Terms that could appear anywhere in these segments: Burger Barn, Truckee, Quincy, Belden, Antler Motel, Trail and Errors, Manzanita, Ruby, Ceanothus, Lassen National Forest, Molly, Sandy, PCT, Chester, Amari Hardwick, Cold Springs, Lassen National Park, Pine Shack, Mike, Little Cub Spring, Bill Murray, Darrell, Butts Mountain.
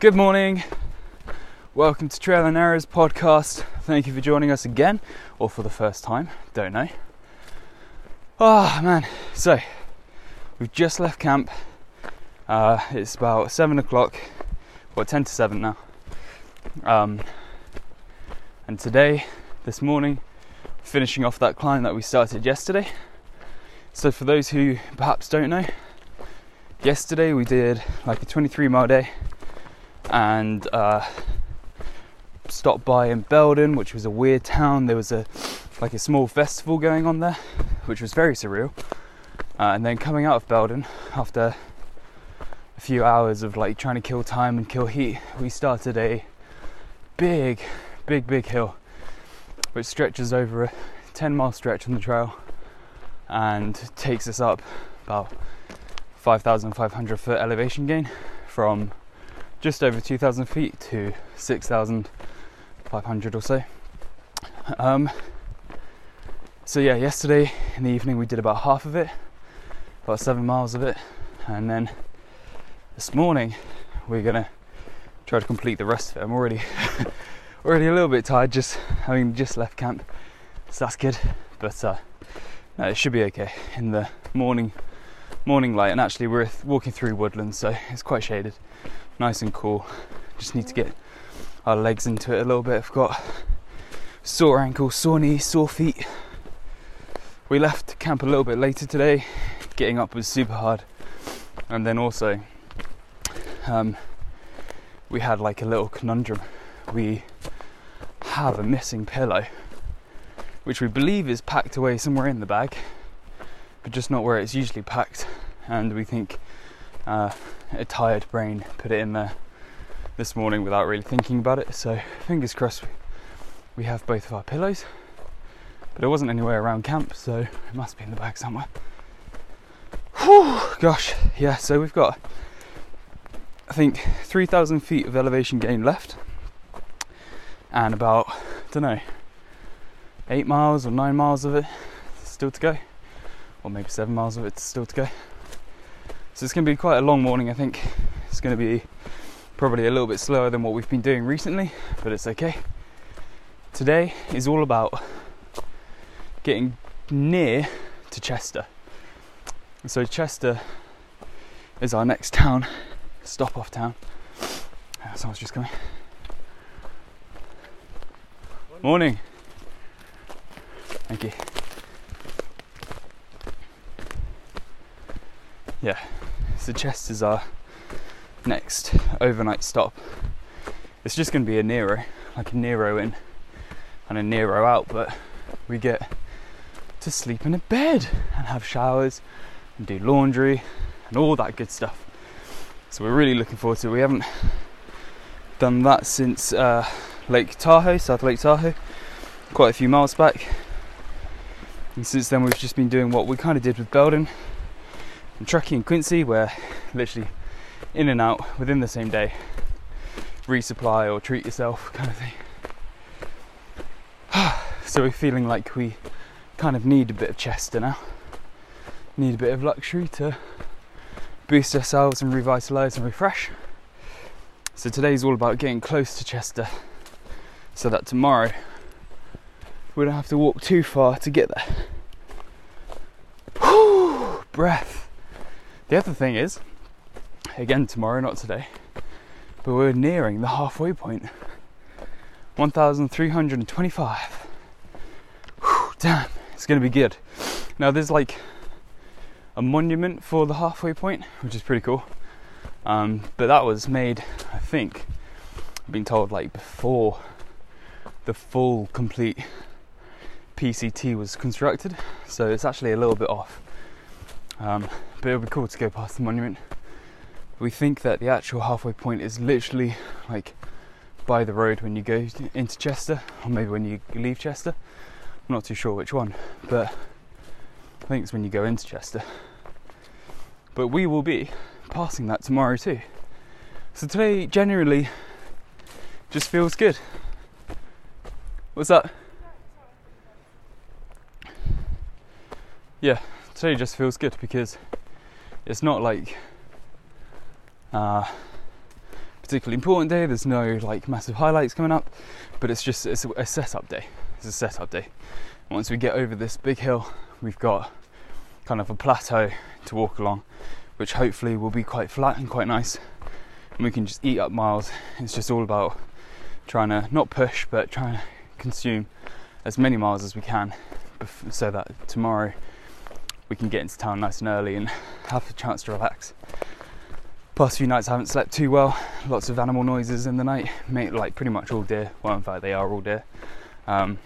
Good morning, welcome to Trail and Errors podcast. Thank you for joining us again, or for the first time, don't know. Oh man, so we've just left camp. It's about 7 o'clock, well 10 to 7 now. And today, this morning, finishing off that climb that we started yesterday. So for those who perhaps don't know, yesterday we did like a 23 mile day and stopped by in Belden, which was a weird town. There was a small festival going on there, which was very surreal, and then coming out of Belden after a few hours of like trying to kill time and kill heat, we started a big hill which stretches over a 10 mile stretch on the trail and takes us up about 5,500 foot elevation gain from just over 2,000 feet to 6,500 or so. So yeah, yesterday in the evening we did about half of it, about 7 miles of it, and then this morning we're gonna try to complete the rest of it. I'm already a little bit tired, just having just left camp, so that's good. But no, it should be okay in the morning light. And actually we're walking through woodland, so it's quite shaded. Nice and cool. Just need to get our legs into it a little bit. I've got sore ankles, sore knees, sore feet. We left camp a little bit later today. Getting up was super hard. And then also, we had like a little conundrum. We have a missing pillow, which we believe is packed away somewhere in the bag, but just not where it's usually packed. And we think a tired brain put it in there this morning without really thinking about it, so fingers crossed we have both of our pillows. But it wasn't anywhere around camp, so it must be in the bag somewhere. Whew, gosh, yeah, so we've got I think 3,000 feet of elevation gain left and about, I don't know, 8 miles or 9 miles of it still to go, or maybe 7 miles of it still to go. So it's going to be quite a long morning, I think. It's going to be probably a little bit slower than what we've been doing recently, but it's okay. Today is all about getting near to Chester. So Chester is our next town, stop-off town. Oh, someone's just coming. Morning. Thank you. Yeah. So Chester's our next overnight stop. It's just going to be a Nero, like a Nero in and a Nero out, but we get to sleep in a bed and have showers and do laundry and all that good stuff. So we're really looking forward to it. We haven't done that since Lake Tahoe, South Lake Tahoe, quite a few miles back. And since then we've just been doing what we kind of did with Belden and Truckee and Quincy, where literally in and out within the same day, resupply or treat yourself kind of thing. So we're feeling like we kind of need a bit of Chester now, need a bit of luxury to boost ourselves and revitalise and refresh. So today's all about getting close to Chester so that tomorrow we don't have to walk too far to get there. Whew, breath. The other thing is, again tomorrow, not today, but we're nearing the halfway point. 1,325. Whew, damn, it's going to be good. Now there's like a monument for the halfway point, which is pretty cool. But that was made, I think, I've been told, like before the full complete PCT was constructed. So it's actually a little bit off. But it'll be cool to go past the monument. We think that the actual halfway point is literally like by the road when you go into Chester, or maybe when you leave Chester. I'm not too sure which one, but I think it's when you go into Chester. But we will be passing that tomorrow too. So today generally just feels good. What's that? Yeah. Today just feels good because it's not like particularly important day. There's no like massive highlights coming up, but it's just a setup day. It's a setup day. Once we get over this big hill, we've got kind of a plateau to walk along, which hopefully will be quite flat and quite nice, and we can just eat up miles. It's just all about trying to not push, but trying to consume as many miles as we can, so that tomorrow we can get into town nice and early and have a chance to relax. Past few nights I haven't slept too well. Lots of animal noises in the night, mate, like pretty much all deer. Well, in fact they are all deer, and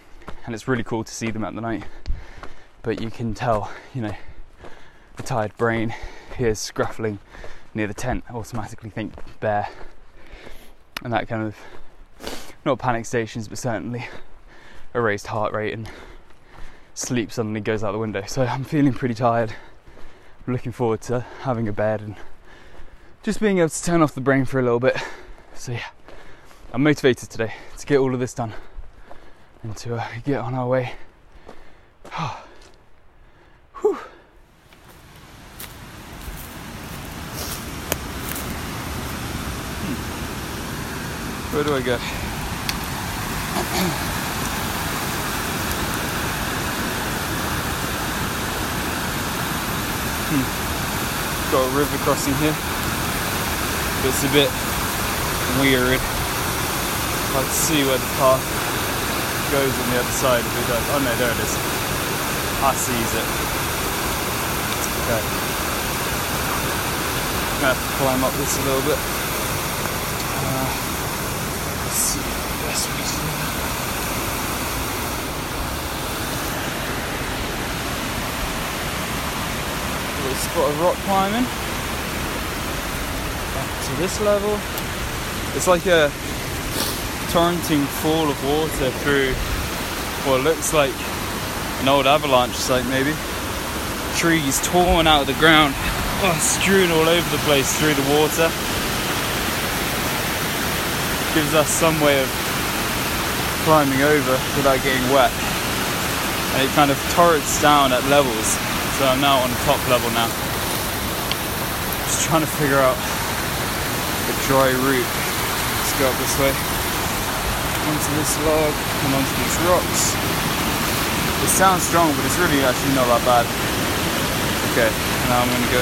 it's really cool to see them at the night, but you can tell, you know, the tired brain hears scruffling near the tent, automatically think bear, and that kind of, not panic stations, but certainly a raised heart rate, and sleep suddenly goes out the window. So I'm feeling pretty tired. I'm looking forward to having a bed and just being able to turn off the brain for a little bit. So yeah, I'm motivated today to get all of this done and to get on our way. Whew. Where do I go? Got a river crossing here. It's a bit weird. I'd see where the path goes on the other side if it does. Oh no, there it is. I sees it. Okay. I'm gonna have to climb up this a little bit. See the best way to do that. Little spot of rock climbing. Back to this level. It's like a torrenting fall of water through what looks like an old avalanche site, maybe. Trees torn out of the ground, strewn all over the place through the water. Gives us some way of climbing over without getting wet, and it kind of torrents down at levels, so I'm now on the top level now. Just trying to figure out a dry route. Let's go up this way, onto this log and onto these rocks. It sounds strong, but it's really actually not that bad. Okay, now I'm going to go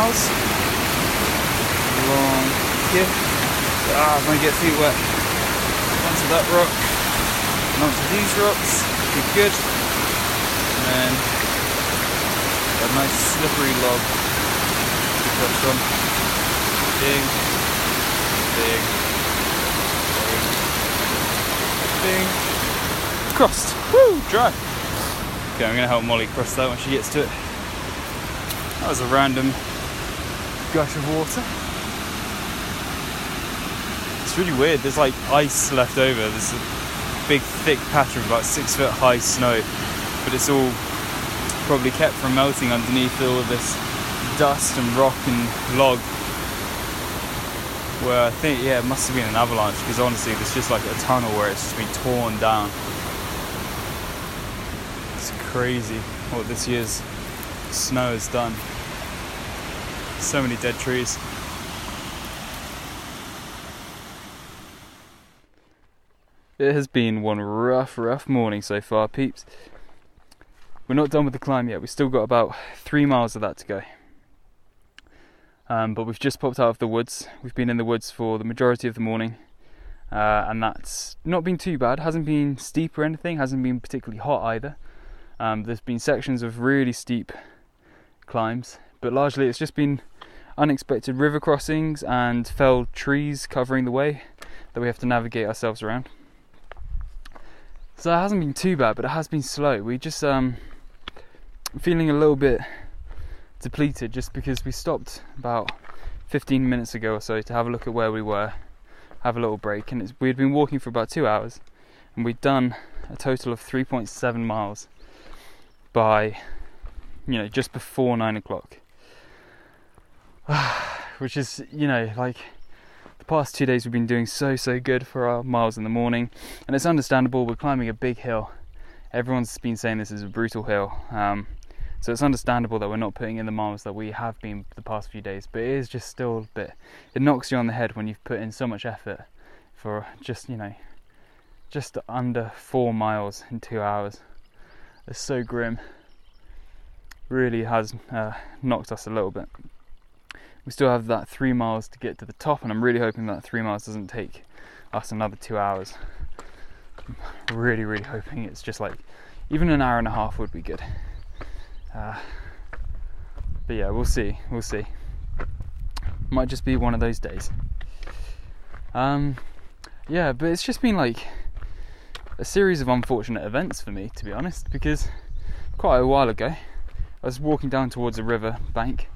along here. I'm going to get feet wet. Onto that rock, and onto these rocks, good. And then a nice slippery log. Pick that from. Ding, ding, ding, ding. Crossed. Woo, dry. Okay, I'm going to help Molly cross that when she gets to it. That was a random gush of water. It's really weird, there's like ice left over. There's a big thick patch of about 6 foot high snow, but it's all probably kept from melting underneath all of this dust and rock and log. Where I think, yeah, it must have been an avalanche, because honestly there's just like a tunnel where it's just been torn down. It's crazy what this year's snow has done. So many dead trees. It has been one rough morning so far, peeps. We're not done with the climb yet. We've still got about 3 miles of that to go. But we've just popped out of the woods. We've been in the woods for the majority of the morning. And that's not been too bad. Hasn't been steep or anything. Hasn't been particularly hot either. There's been sections of really steep climbs. But largely it's just been unexpected river crossings and felled trees covering the way that we have to navigate ourselves around. So it hasn't been too bad, but it has been slow. We just feeling a little bit depleted, just because we stopped about 15 minutes ago or so to have a look at where we were, have a little break, and we had been walking for about 2 hours, and we'd done a total of 3.7 miles by, you know, just before 9 o'clock, which is, you know, like, the past 2 days we've been doing so good for our miles in the morning, and it's understandable. We're climbing a big hill. Everyone's been saying this is a brutal hill. So it's understandable that we're not putting in the miles that we have been the past few days, but it is just still a bit, it knocks you on the head when you've put in so much effort for just, you know, just under 4 miles in 2 hours. It's so grim. Really has knocked us a little bit. We still have that 3 miles to get to the top, and I'm really hoping that 3 miles doesn't take us another 2 hours. I'm really hoping it's just like, even an hour and a half would be good. But yeah, we'll see. Might just be one of those days. Yeah, but it's just been like a series of unfortunate events for me, to be honest, because quite a while ago, I was walking down towards a river bank,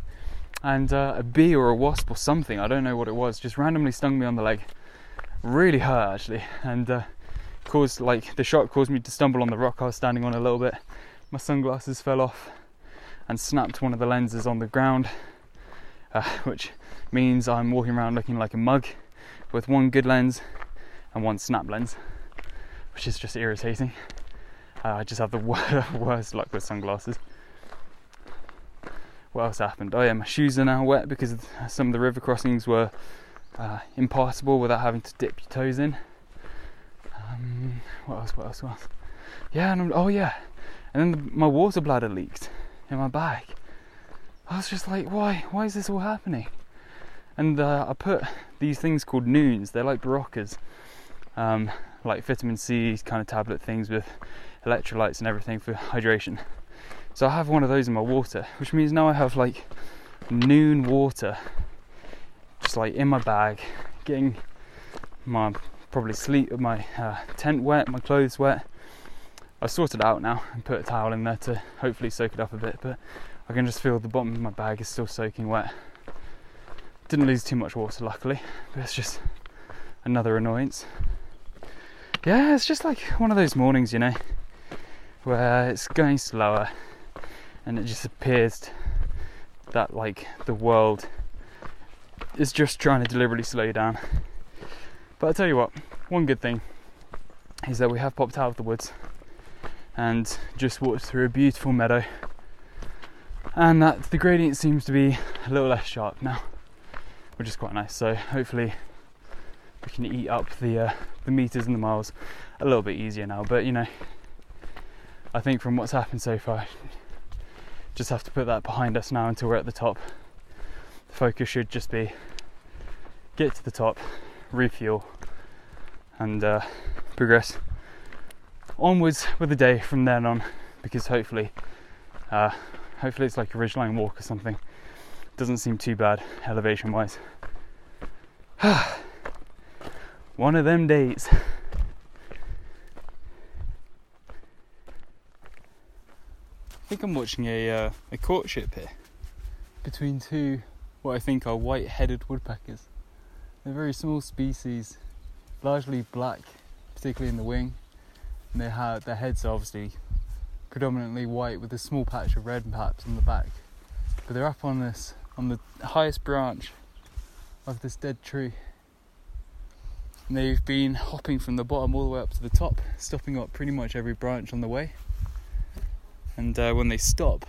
and a bee or a wasp or something, I don't know what it was, just randomly stung me on the leg. Really hurt, actually, and caused, like, the shock caused me to stumble on the rock I was standing on a little bit. My sunglasses fell off and snapped one of the lenses on the ground, which means I'm walking around looking like a mug with one good lens and one snap lens, which is just irritating. I just have the worst luck with sunglasses. What else happened? Oh yeah, my shoes are now wet because some of the river crossings were impassable without having to dip your toes in. What else? Yeah, and and then my water bladder leaked in my bag. I was just like, why is this all happening? And I put these things called noons, they're like Baroccas, like vitamin C kind of tablet things with electrolytes and everything for hydration. So I have one of those in my water, which means now I have like noon water, just like in my bag, getting my probably sleep, my tent wet, my clothes wet. I sorted it out now and put a towel in there to hopefully soak it up a bit, but I can just feel the bottom of my bag is still soaking wet. Didn't lose too much water, luckily, but it's just another annoyance. Yeah, it's just like one of those mornings, you know, where it's going slower. And it just appears that like the world is just trying to deliberately slow you down. But I'll tell you what, one good thing is that we have popped out of the woods and just walked through a beautiful meadow, and that the gradient seems to be a little less sharp now, which is quite nice. So hopefully we can eat up the meters and the miles a little bit easier now. But you know, I think from what's happened so far, just have to put that behind us now until we're at the top. The focus should just be get to the top, refuel, and progress onwards with the day from then on, because hopefully it's like a ridgeline walk or something. Doesn't seem too bad elevation wise. One of them days. I think I'm watching a courtship here between two what I think are white-headed woodpeckers. They're very small species, largely black, particularly in the wing, and they have, their heads are obviously predominantly white with a small patch of red perhaps on the back. But they're up on this, on the highest branch of this dead tree, and they've been hopping from the bottom all the way up to the top, stopping up pretty much every branch on the way. And when they stop,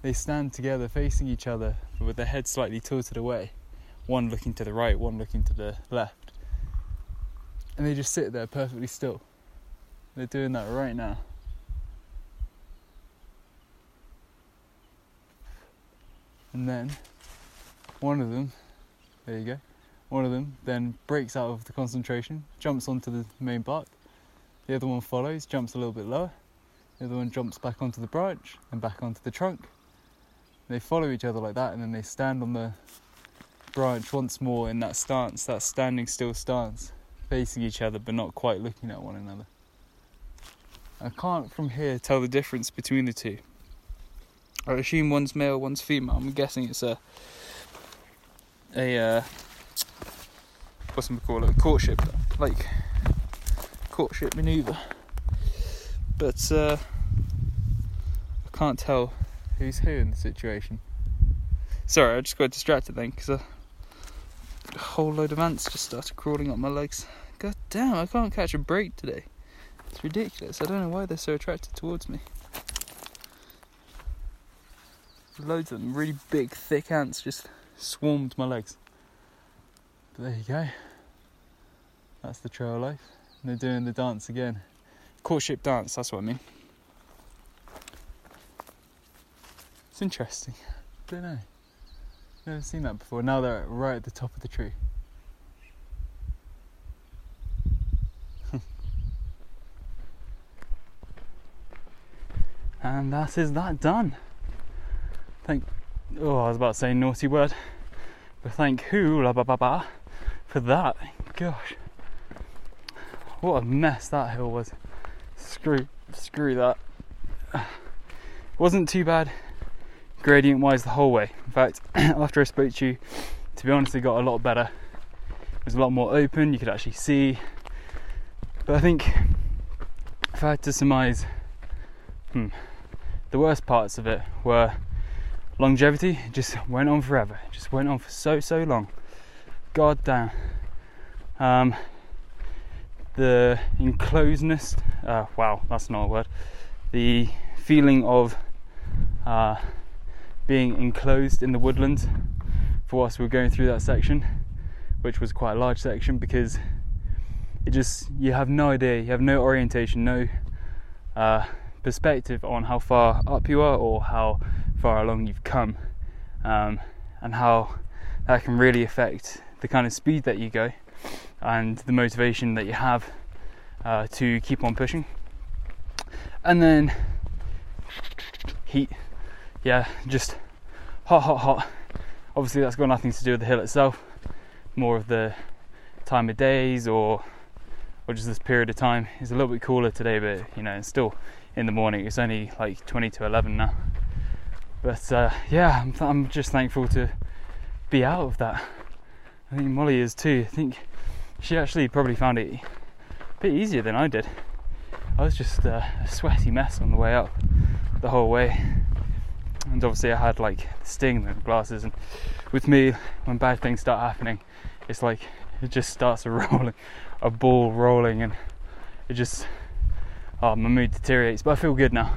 they stand together facing each other, but with their heads slightly tilted away, one looking to the right, one looking to the left. And they just sit there perfectly still. They're doing that right now. And then one of them, there you go, one of them then breaks out of the concentration, jumps onto the main bark. The other one follows, jumps a little bit lower. The other one jumps back onto the branch and back onto the trunk. They follow each other like that, and then they stand on the branch once more in that stance, that standing still stance, facing each other but not quite looking at one another. I can't from here tell the difference between the two. I assume one's male, one's female. I'm guessing it's a a courtship, like courtship manoeuvre. But I can't tell who's who in the situation. Sorry, I just got distracted then because a whole load of ants just started crawling up my legs. God damn, I can't catch a break today. It's ridiculous. I don't know why they're so attracted towards me. loads of them, really big, thick ants just swarmed my legs. But there you go. That's the trail life. And they're doing the dance again. Courtship dance, that's what I mean. It's interesting. I don't know. Never seen that before. Now they're right at the top of the tree. And that is that done. Thank, oh, I was about to say a naughty word, but thank who la ba ba ba for that. Gosh, what a mess that hill was. Screw that. It wasn't too bad gradient wise the whole way. In fact, after I spoke to be honest, it got a lot better. It was a lot more open, you could actually see. But I think if I had to surmise, the worst parts of it were longevity. It just went on forever. It just went on for so long. God damn. The enclosedness. Wow, that's not a word. The feeling of being enclosed in the woodland for whilst we were going through that section, which was quite a large section, because it just, you have no idea, you have no orientation, no perspective on how far up you are or how far along you've come, and how that can really affect the kind of speed that you go and the motivation that you have to keep on pushing. And then heat, yeah, just hot. Obviously that's got nothing to do with the hill itself, more of the time of days or just this period of time. It's a little bit cooler today, but you know, it's still in the morning. It's only like 20 to 11 now. But yeah, I'm just thankful to be out of that. I think Molly is too. I think she actually probably found it a bit easier than I did. I was just a sweaty mess on the way up, the whole way. And obviously I had like the sting and the glasses, and with me, when bad things start happening, it's like it just starts a ball rolling, and it just, oh, my mood deteriorates. But I feel good now.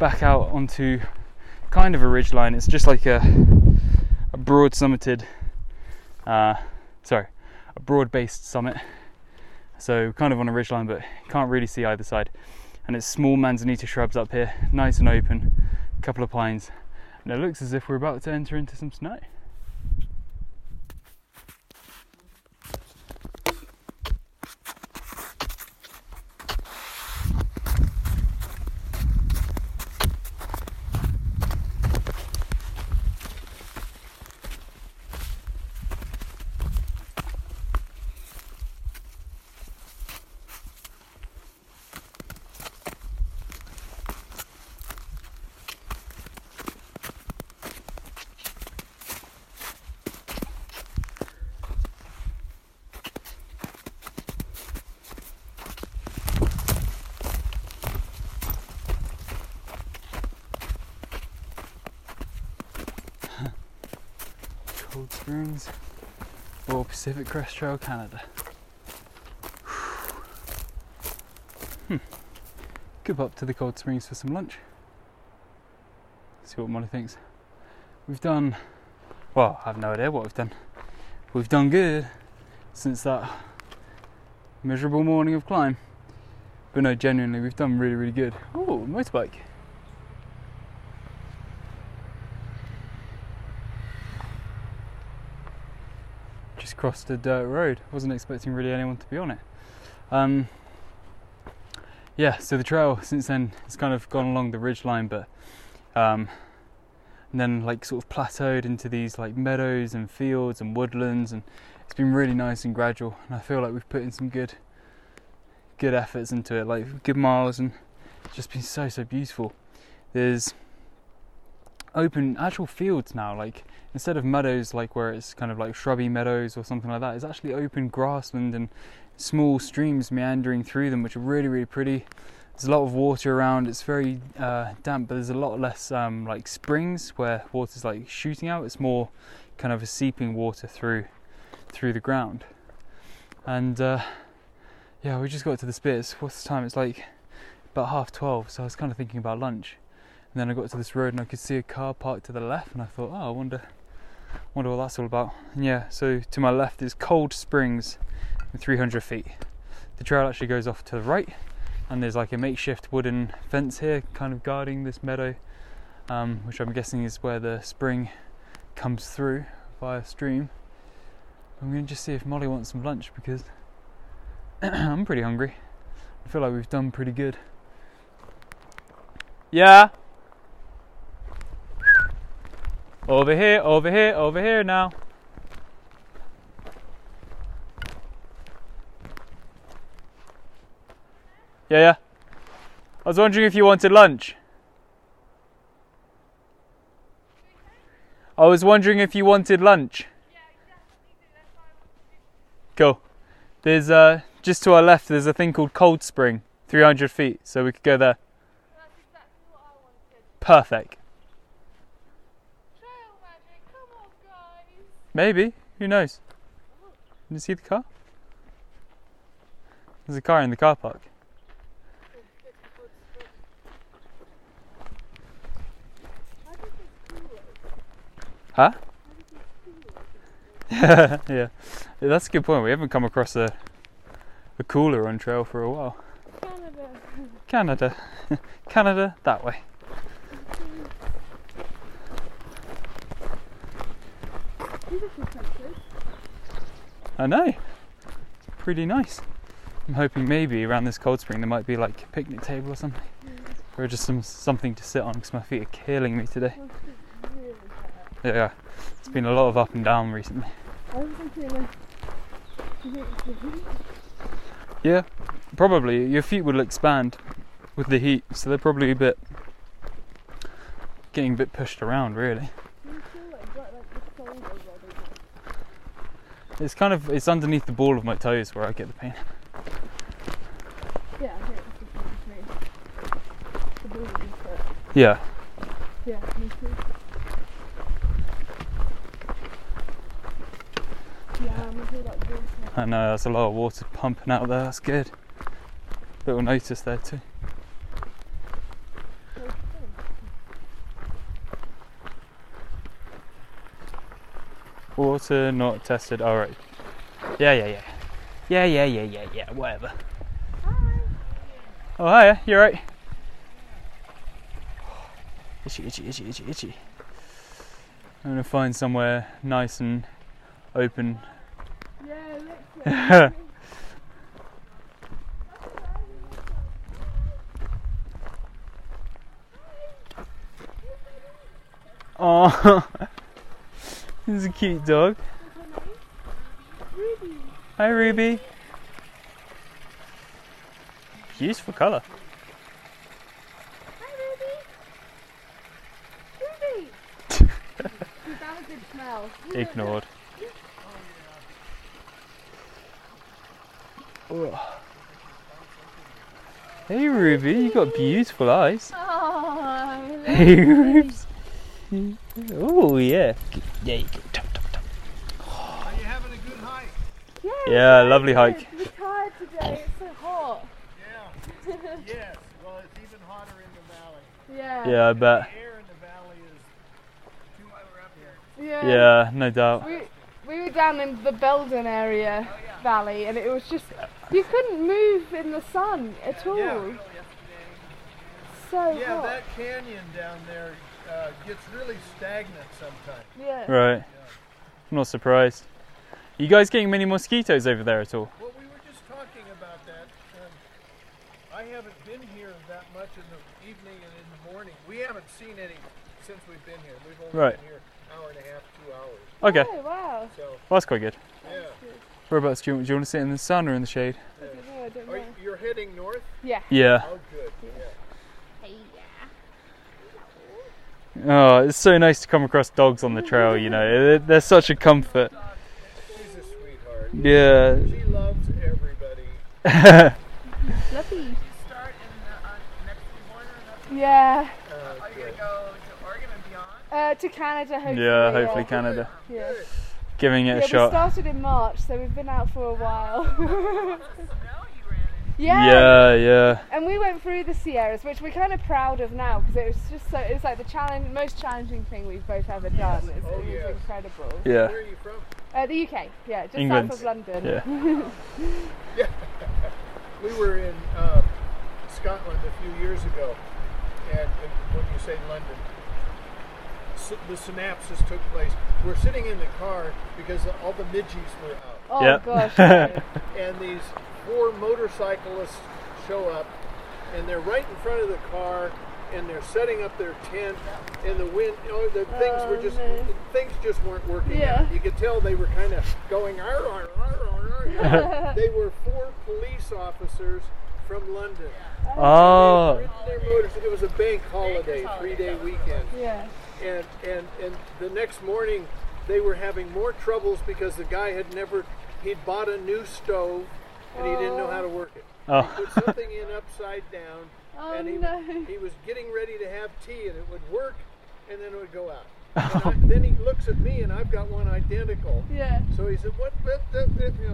Back out onto kind of a ridge line. It's just like a broad summited, a broad based summit. So kind of on a ridge line, but can't really see either side. And it's small manzanita shrubs up here, nice and open. A couple of pines, and it looks as if we're about to enter into some snow. Cold Springs or Pacific Crest Trail, Canada. Go up to the Cold Springs for some lunch. See what Molly thinks. We've done, well, I have no idea what we've done. We've done good since that miserable morning of climb. But no, genuinely, we've done really good. Oh, motorbike. Crossed a dirt road. Wasn't expecting really anyone to be on it. Yeah, so the trail since then has kind of gone along the ridge line, but and then like sort of plateaued into these like meadows and fields and woodlands, and it's been really nice and gradual. And I feel like we've put in some good efforts into it, like good miles, and it's just been so beautiful. There's open actual fields now, like instead of meadows, like where it's kind of like shrubby meadows or something like that, it's actually open grassland and small streams meandering through them, which are really pretty. There's a lot of water around. It's very damp, but there's a lot less like springs where water's like shooting out. It's more kind of a seeping water through the ground. And yeah, we just got to the spirits. What's the time? It's like about 12:30, so I was kind of thinking about lunch. And then I got to this road and I could see a car parked to the left, and I thought, oh, I wonder what that's all about. And yeah, so to my left is Cold Springs with 300 feet. The trail actually goes off to the right, and there's like a makeshift wooden fence here kind of guarding this meadow, which I'm guessing is where the spring comes through via stream. I'm going to just see if Molly wants some lunch because I'm pretty hungry. I feel like we've done pretty good. Yeah. Over here, over here, over here now. Yeah, yeah. I was wondering if you wanted lunch. I was wondering if you wanted lunch. Cool. There's just to our left, there's a thing called Cold Spring, 300 feet, so we could go there. That's exactly what I wanted. Perfect. Trail magic, come on, guys. Maybe. Who knows? Did you see the car? There's a car in the car park. Huh? Yeah, that's a good point. We haven't come across a cooler on trail for a while. Canada. Canada, that way. I know. It's pretty nice. I'm hoping maybe around this Cold Spring there might be like a picnic table or something. Or just something to sit on because my feet are killing me today. Yeah, it's been a lot of up and down recently. Yeah, probably. Your feet will expand with the heat, so they're probably getting a bit pushed around, really. It's underneath the ball of my toes where I get the pain. Yeah, I think it's the ball of your foot. Yeah. Yeah, me too. I know, that's a lot of water pumping out there, that's good. Little notice there too. Water not tested, alright. Yeah. Yeah, whatever. Hi. Oh, hiya, you alright? Itchy. I'm gonna find somewhere nice and open. Yeah, oh, this is a cute dog. Ruby. Hi, Ruby. Beautiful colour. Hi, Ruby. Ruby. That was a good smell. Ignored. Hey Ruby, you got beautiful eyes. Oh, hey Rubes. Oh yeah. There you go. Top, top, top. Are you having a good hike? Yeah, lovely hike. We're tired today. It's so hot. Yeah. Yes. Well, it's even hotter in the valley. Yeah. Yeah, I bet. The air in the valley is too hot up here. Yeah. Yeah, no doubt. We were down in the Belden area valley, and it was just. You couldn't move in the sun at all. Yeah, so hot. That canyon down there gets really stagnant sometimes. Yeah. Right. Yeah. I'm not surprised. Are you guys getting many mosquitoes over there at all? Well, we were just talking about that. I haven't been here that much in the evening and in the morning. We haven't seen any since we've been here. We've only been here an hour and a half, 2 hours. Okay. Oh, wow. So, well, that's quite good. Yeah. Whereabouts do you want to sit in the sun or in the shade? I don't know, You're heading north? Yeah. Yeah. Oh, good. Yeah. Hey, yeah. Oh, it's so nice to come across dogs on the trail, you know. They're such a comfort. She's a sweetheart. Yeah. She loves everybody. Lovely. Did you start in next morning or nothing? Yeah. Are you going to go to Oregon and beyond? To Canada, hopefully. Yeah, hopefully Canada. Yeah. Giving it a shot. We started in March, so we've been out for a while. Yeah. And we went through the Sierras, which we're kind of proud of now, because it was just so, it's like the most challenging thing we've both ever done. Yes. It was incredible. Yeah. Where are you from? The UK, yeah, just England. South of London. Yeah. Yeah. We were in Scotland a few years ago, and when you say London, the synapses took place. We're sitting in the car because all the midgies were out. Oh, yep. Gosh. And these four motorcyclists show up, and they're right in front of the car, and they're setting up their tent, and the wind, things just weren't working out. You could tell they were kind of going, ar, ar, ar, ar, ar. They were four police officers from London. Oh. It was a bank holiday, three-day weekend. Yeah. And the next morning, they were having more troubles because the guy he'd bought a new stove, and he didn't know how to work it. Oh. He put something in upside down, and he was getting ready to have tea, and it would work, and then it would go out. And then he looks at me, and I've got one identical. Yeah. So he said,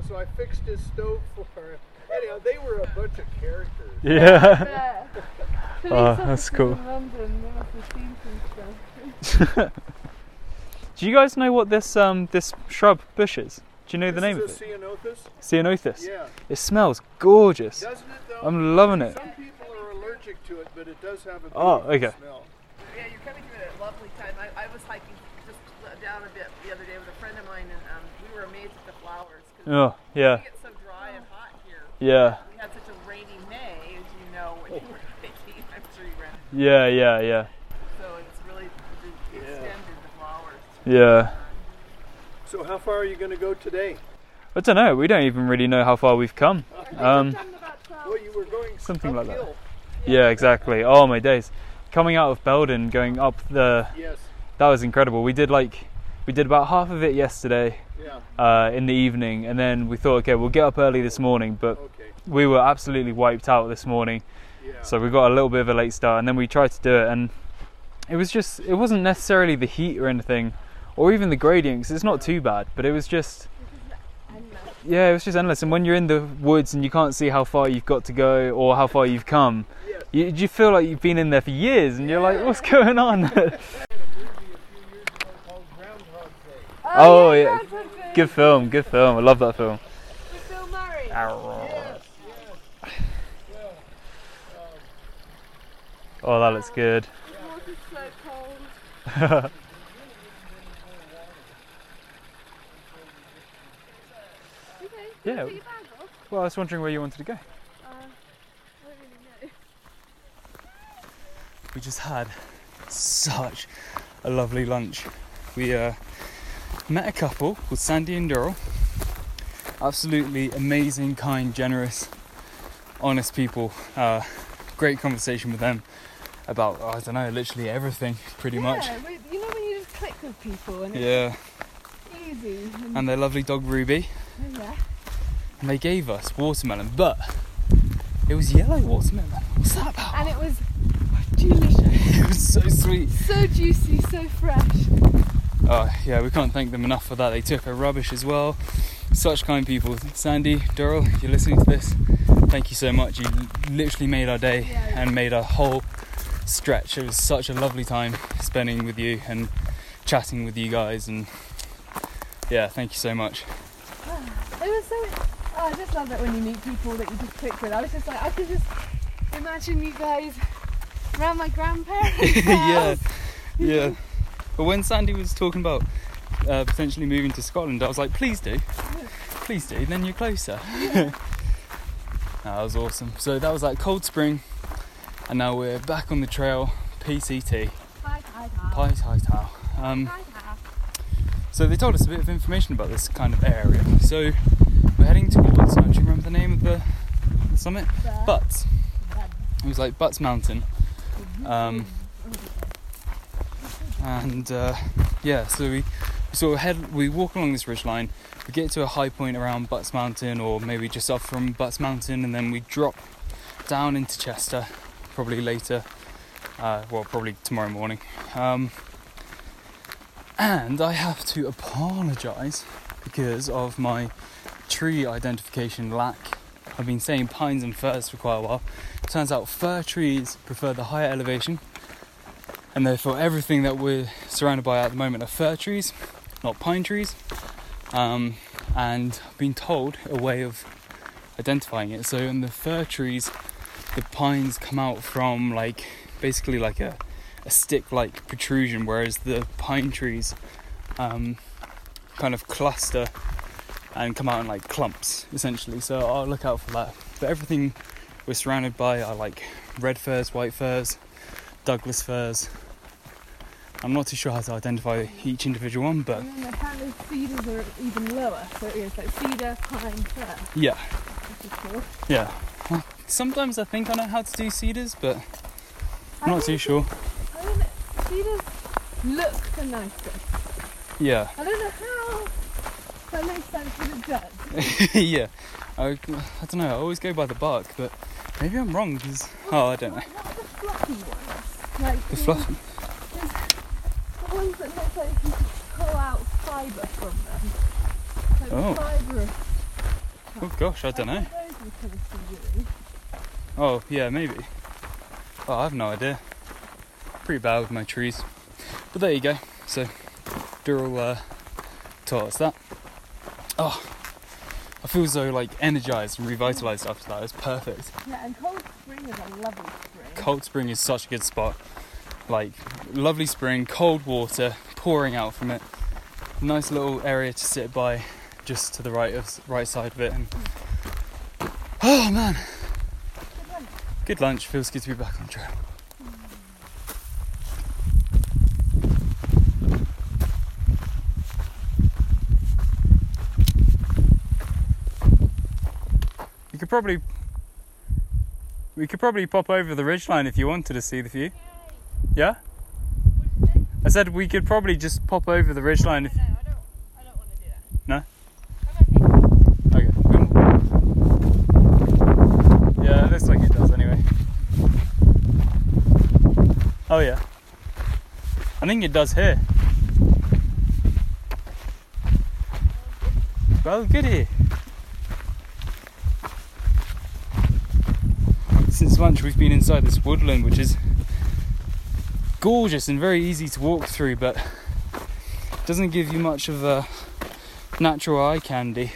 so I fixed his stove for him. Anyhow, they were a bunch of characters. Yeah. Oh, that's cool. In London, they must have seen some stuff. Do you guys know what this shrub bush is? Do you know the name of it? Ceanothus. Yeah. It smells gorgeous. Doesn't it though? I'm loving it. Some people are allergic to it, but it does have a beautiful smell. Yeah, you're coming through at a lovely time. I was hiking just down a bit the other day with a friend of mine, and we were amazed at the flowers. Oh, yeah. It's so dry and hot here. Yeah. We had such a rainy May, as you know, when you were hiking. I'm sure you ran. Yeah. So it's really extended the flowers. Yeah. So how far are you going to go today? I don't know. We don't even really know how far we've come. You were going something uphill. Like that. Yeah, exactly. Oh my days! Coming out of Belden, going up the. Yes. That was incredible. We did about half of it yesterday. Yeah. In the evening, and then we thought, okay, we'll get up early this morning, but we were absolutely wiped out this morning. Yeah. So we got a little bit of a late start, and then we tried to do it, and it wasn't necessarily the heat or anything. Or even the gradient, because it's not too bad, but it was just endless. Yeah, it was just endless. And when you're in the woods and you can't see how far you've got to go or how far you've come, you feel like you've been in there for years, and you're like, what's going on? I had a movie a few years ago called Groundhog Day. Oh yeah. Groundhog Day. Good film. I love that film. With Bill Murray. Yes. Well, oh, that looks good. The water's so cold. Yeah. Well, I was wondering where you wanted to go. I don't really know. We just had such a lovely lunch. We met a couple called Sandy and Darrell. Absolutely amazing, kind, generous, honest people. Great conversation with them about, I don't know, literally everything, pretty much. Yeah, you know when you just click with people and it's easy. And their lovely dog, Ruby. Yeah. And they gave us watermelon, but it was yellow watermelon. What's that about? And it was delicious. It was so sweet. So juicy, so fresh. Oh, yeah, we can't thank them enough for that. They took our rubbish as well. Such kind people. Sandy, Darrell, if you're listening to this, thank you so much. You literally made our day and made our whole stretch. It was such a lovely time spending with you and chatting with you guys. And yeah, thank you so much. It was so... I just love it when you meet people that you just click with. I was just like, I could just imagine you guys around my grandparents' house. Yeah. But when Sandy was talking about potentially moving to Scotland, I was like, please do, then you're closer. Yeah. That was awesome. So that was like Cold Spring, and now we're back on the trail, PCT. So they told us a bit of information about this kind of area. So we're heading towards, I don't remember the name of the summit? Butts. It was like Butts Mountain. So we walk along this ridgeline, we get to a high point around Butts Mountain, or maybe just up from Butts Mountain, and then we drop down into Chester, probably later, probably tomorrow morning. And I have to apologise because of my tree identification lack I've been saying pines and firs for quite a while. Turns out fir trees prefer the higher elevation, and therefore everything that we're surrounded by at the moment are fir trees, not pine trees. And I've been told a way of identifying it. So in the fir trees, the pines come out from like basically like a stick-like protrusion, whereas the pine trees kind of cluster and come out in like clumps, essentially. So I'll look out for that. But everything we're surrounded by are like red firs, white firs, Douglas firs. I'm not too sure how to identify each individual one, but... And then the hand of cedars are even lower, so it is like cedar, pine, fir. Yeah. Which is cool. Yeah. Well, sometimes I think I know how to do cedars, but I'm not too sure. I don't know, cedars look the nicest. Yeah. I don't know how... That makes sense, but it does. Yeah. I don't know, I always go by the bark, but maybe I'm wrong, because... Oh, I don't know. What are the fluffy ones? Like the fluffy? The ones that look like you could pull out fibre from them. Like fibre. Oh gosh, I don't know. Oh, yeah, maybe. Oh, I have no idea. Pretty bad with my trees. But there you go. So, Darrell taught us that. Oh, I feel so like energised and revitalised after that. It was perfect. Yeah, and Cold Spring is a lovely spring. Cold Spring is such a good spot. Like, lovely spring, cold water pouring out from it. Nice little area to sit by, just to the right side of it. And oh man, good lunch. Good lunch. Feels good to be back on trail. We could probably pop over the ridgeline if you wanted to see the view. Yeah? What did you say? I said we could probably just pop over the ridgeline. No, I don't want to do that. No? I'm okay. Yeah, it looks like it does anyway. Oh yeah. I think it does here. Well, goody. Since lunch we've been inside this woodland, which is gorgeous and very easy to walk through, but doesn't give you much of a natural eye candy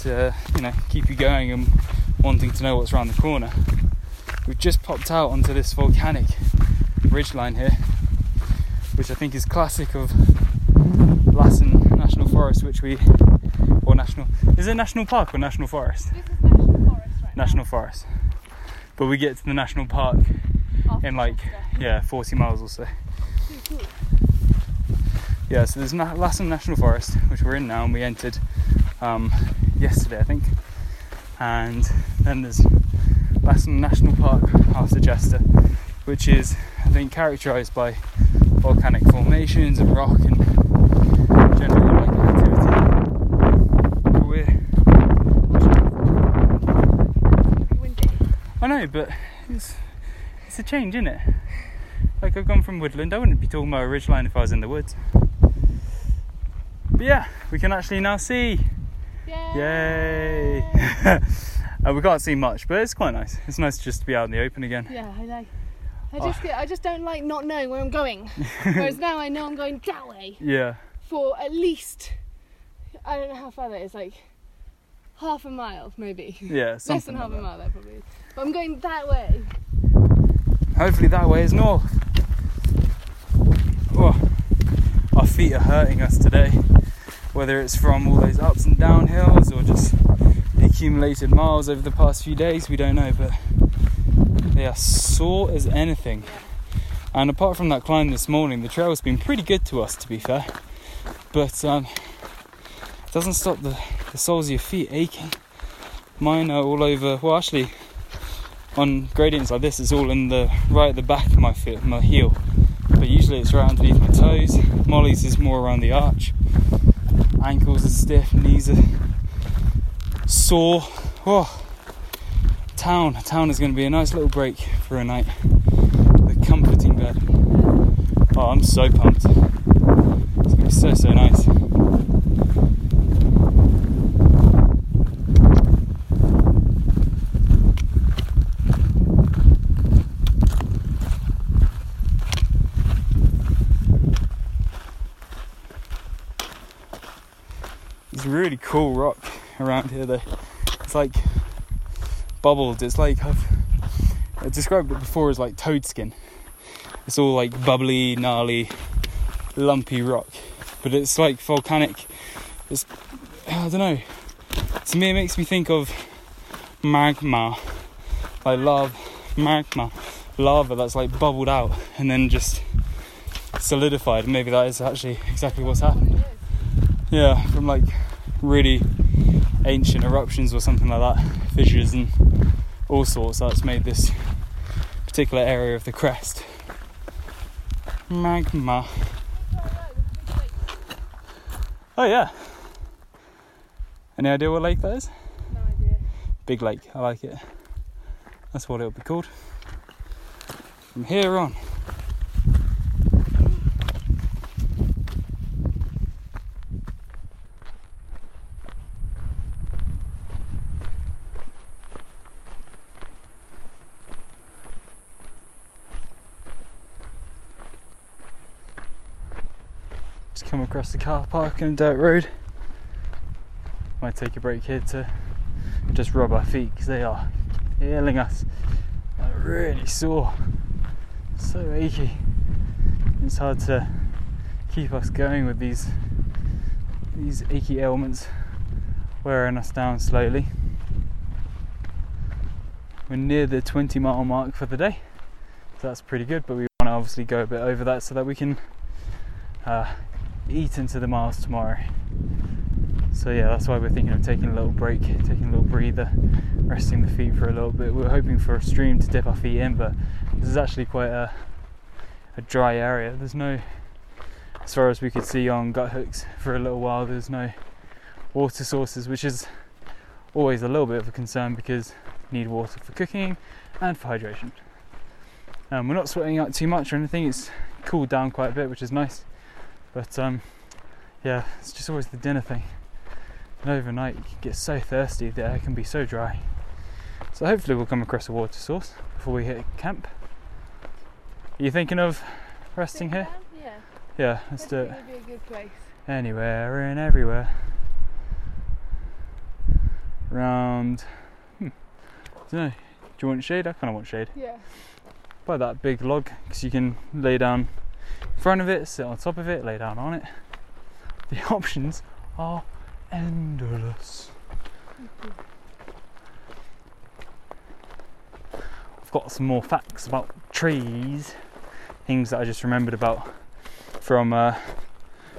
to, you know, keep you going and wanting to know what's around the corner. We've just popped out onto this volcanic ridgeline here, which I think is classic of Lassen National Forest, is it National Park or National Forest? This is National Forest right now. National Forest. But we get to the National Park in like, yeah, 40 miles or so. Yeah, so there's Lassen National Forest, which we're in now, and we entered yesterday, I think. And then there's Lassen National Park after Chester, which is, I think, characterised by volcanic formations and rock and general like activity. But I know, but it's a change, isn't it? Like, I've gone from woodland. I wouldn't be talking about a ridgeline if I was in the woods. But yeah, we can actually now see. Yay! We can't see much, but it's quite nice. It's nice just to be out in the open again. Yeah, I like. I just don't like not knowing where I'm going. Whereas now I know I'm going that way. Yeah. For at least, I don't know how far that is. Like half a mile, maybe. Yeah, something less than like half a mile. That probably is. But I'm going that way. Hopefully that way is north. Oh, our feet are hurting us today, whether it's from all those ups and downhills or just the accumulated miles over the past few days, we don't know, but they are sore as anything. And apart from that climb this morning, the trail's been pretty good to us, to be fair, but it doesn't stop the soles of your feet aching. Mine are all over, well actually, on gradients like this, it's all in the right at the back of my heel, but usually it's right underneath my toes. Molly's is more around the arch. Ankles are stiff, knees are sore. Oh, town is going to be a nice little break for a night. The comforting bed. Oh, I'm so pumped. It's going to be so nice. cool rock around here though. It's like bubbled. It's like, I described it before as like toad skin. It's all like bubbly, gnarly, lumpy rock, but it's like volcanic. It's, I don't know, to me it makes me think of magma, like lava, magma, lava that's like bubbled out and then just solidified. Maybe that is actually exactly what's happened. Yeah, from like really ancient eruptions or something like that, fissures and all sorts. That's made this particular area of the crest magma. Oh yeah. Any idea what lake that is? No idea. Big lake, I like it. That's what it'll be called from here on. Just come across the car park and dirt road. Might take a break here to just rub our feet because they are killing us. I'm really sore, so achy. It's hard to keep us going with these achy ailments wearing us down slowly. We're near the 20 mile mark for the day, so that's pretty good, but we want to obviously go a bit over that so that we can eat into the miles tomorrow. So yeah, that's why we're thinking of taking a little break, taking a little breather, resting the feet for a little bit. We were hoping for a stream to dip our feet in, but this is actually quite a dry area. There's no, as far as we could see on gut hooks for a little while, there's no water sources, which is always a little bit of a concern because you need water for cooking and for hydration. We're not sweating out too much or anything. It's cooled down quite a bit, which is nice. But yeah, it's just always the dinner thing. And overnight you get so thirsty, the air can be so dry. So hopefully we'll come across a water source before we hit camp. Are you thinking of resting here? Yeah. Yeah, let's do it. Would be a good place. Anywhere and everywhere. Round. I don't know. Do you want shade? I kind of want shade. Yeah. By that big log, because you can lay down in front of it, sit on top of it, lay down on it. The options are endless. I've got some more facts about trees, things that I just remembered about from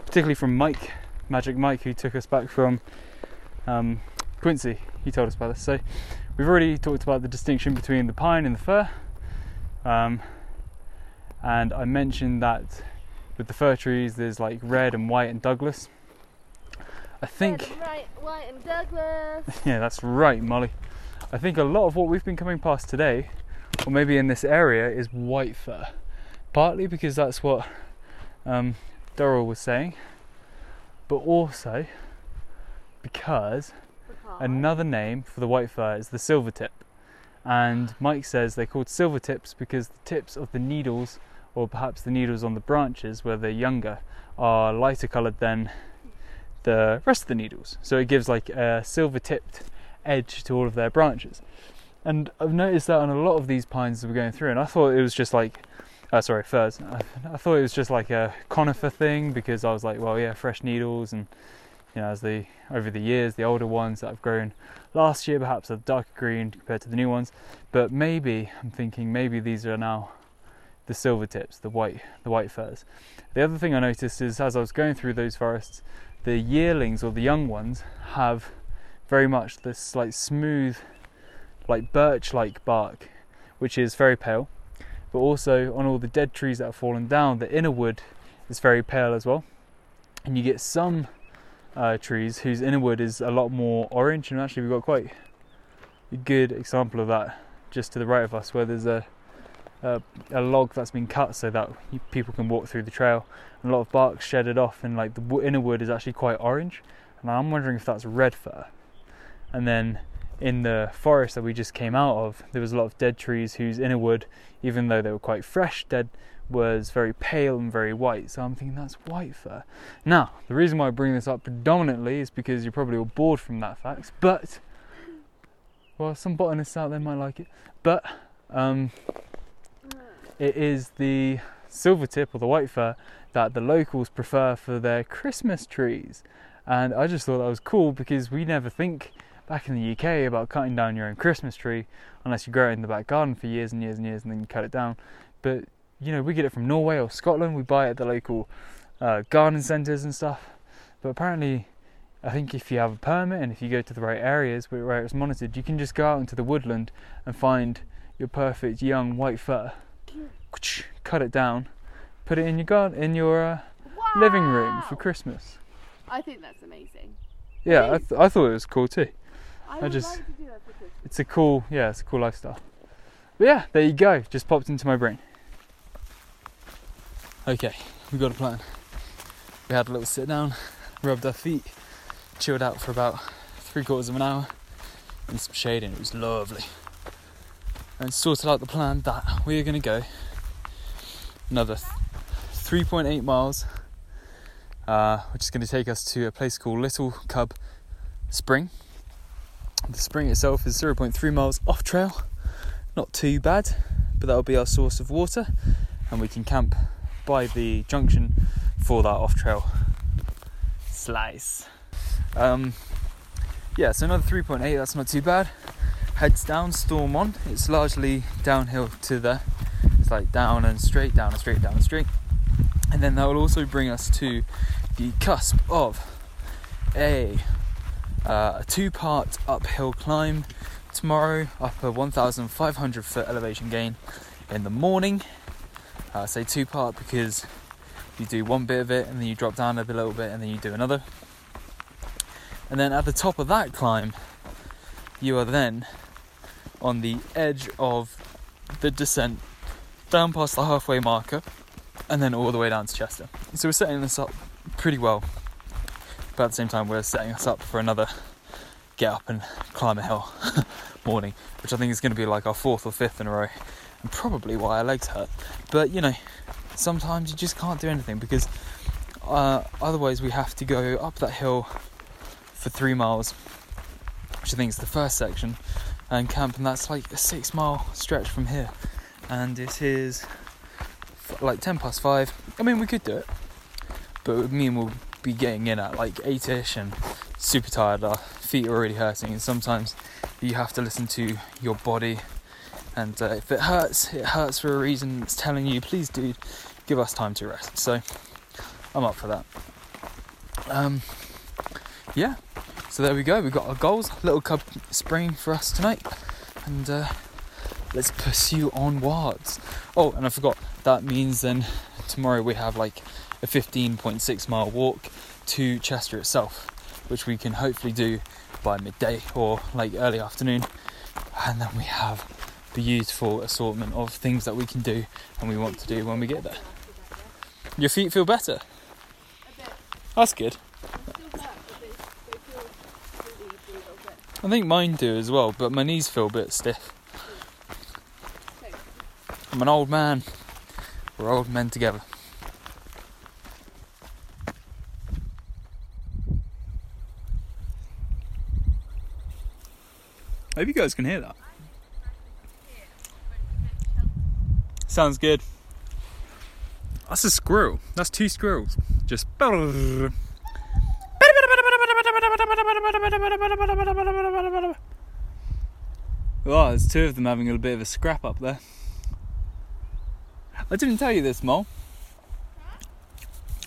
particularly from Mike, Magic Mike, who took us back from Quincy. He told us about this. So we've already talked about the distinction between the pine and the fir, and I mentioned that with the fir trees there's like red and white and Douglas. I think white and Douglas. Yeah, that's right, Molly. I think a lot of what we've been coming past today, or maybe in this area, is white fir. Partly because that's what Darrell was saying, but also because another name for the white fir is the silver tip. And Mike says they're called silver tips because the tips of the needles, or perhaps the needles on the branches where they're younger, are lighter coloured than the rest of the needles, so it gives like a silver tipped edge to all of their branches. And I've noticed that on a lot of these pines that we're going through, and I thought it was just like firs. I thought it was just like a conifer thing because I was like, well yeah, fresh needles, and you know, as the over the years the older ones that have grown last year perhaps are darker green compared to the new ones, but maybe I'm thinking maybe these are now the silver tips, the white firs. The other thing I noticed is as I was going through those forests, the yearlings or the young ones have very much this like smooth, like birch-like bark, which is very pale. But also on all the dead trees that have fallen down, the inner wood is very pale as well. And you get some trees whose inner wood is a lot more orange. And actually we've got quite a good example of that just to the right of us, where there's a log that's been cut so that people can walk through the trail, and a lot of bark shedded off, and like the inner wood is actually quite orange. And I'm wondering if that's red fir. And then in the forest that we just came out of, there was a lot of dead trees whose inner wood, even though they were quite fresh dead, was very pale and very white. So I'm thinking that's white fir. Now, the reason why I bring this up predominantly is because you're probably all bored from that fact, but, well, some botanists out there might like it, but it is the silvertip or the white fir that the locals prefer for their Christmas trees. And I just thought that was cool because we never think back in the UK about cutting down your own Christmas tree unless you grow it in the back garden for years and years and years and then you cut it down. But, you know, we get it from Norway or Scotland, we buy it at the local garden centres and stuff. But apparently, I think if you have a permit and if you go to the right areas where it's monitored, you can just go out into the woodland and find your perfect young white fir, cut it down, put it in your garden, in your wow, living room for Christmas. I think that's amazing. Yeah, I thought it was cool too. I just like to do that for Christmas. It's a cool, yeah, it's a cool lifestyle. But yeah, there you go. Just popped into my brain. Okay, we got a plan. We had a little sit down, rubbed our feet, chilled out for about 3/4 of an hour in some shade, and it was lovely. And sorted out the plan that we are going to go another 3.8 miles, which is going to take us to a place called Little Cub Spring. The spring itself is 0.3 miles off trail, not too bad, but that'll be our source of water, and we can camp by the junction for that off trail slice. Yeah, so another 3.8, that's not too bad. Heads down, storm on. It's largely downhill to there. It's like down and straight, down and straight, down and straight. And then that will also bring us to the cusp of a two-part uphill climb tomorrow, up a 1,500 foot elevation gain in the morning. I say two-part because you do one bit of it and then you drop down a little bit and then you do another. And then at the top of that climb, you are then on the edge of the descent, down past the halfway marker, and then all the way down to Chester. So we're setting this up pretty well, but at the same time we're setting us up for another get up and climb a hill morning, which I think is going to be like our 4th or 5th in a row, and probably why our legs hurt. But you know, sometimes you just can't do anything because otherwise we have to go up that hill for 3 miles, which I think is the first section, and camp, and that's like a 6 mile stretch from here, and it is like 5:10. I mean, we could do it, but me and we'll be getting in at like 8ish and super tired, our feet are already hurting, and sometimes you have to listen to your body, and if it hurts, it hurts for a reason. It's telling you, please dude, give us time to rest. So I'm up for that. Yeah. So there we go, we've got our goals, Little Cub Spring for us tonight, and let's pursue onwards. Oh, and I forgot, that means then tomorrow we have like a 15.6 mile walk to Chester itself, which we can hopefully do by midday or like early afternoon, and then we have beautiful assortment of things that we can do and we want to do when we get there. Your feet feel better? A bit. That's good. I think mine do as well, but my knees feel a bit stiff. I'm an old man. We're old men together. I hope you guys can hear that. Sounds good. That's a squirrel. That's two squirrels. Just... Well, there's two of them having a bit of a scrap up there. I didn't tell you this, Mole.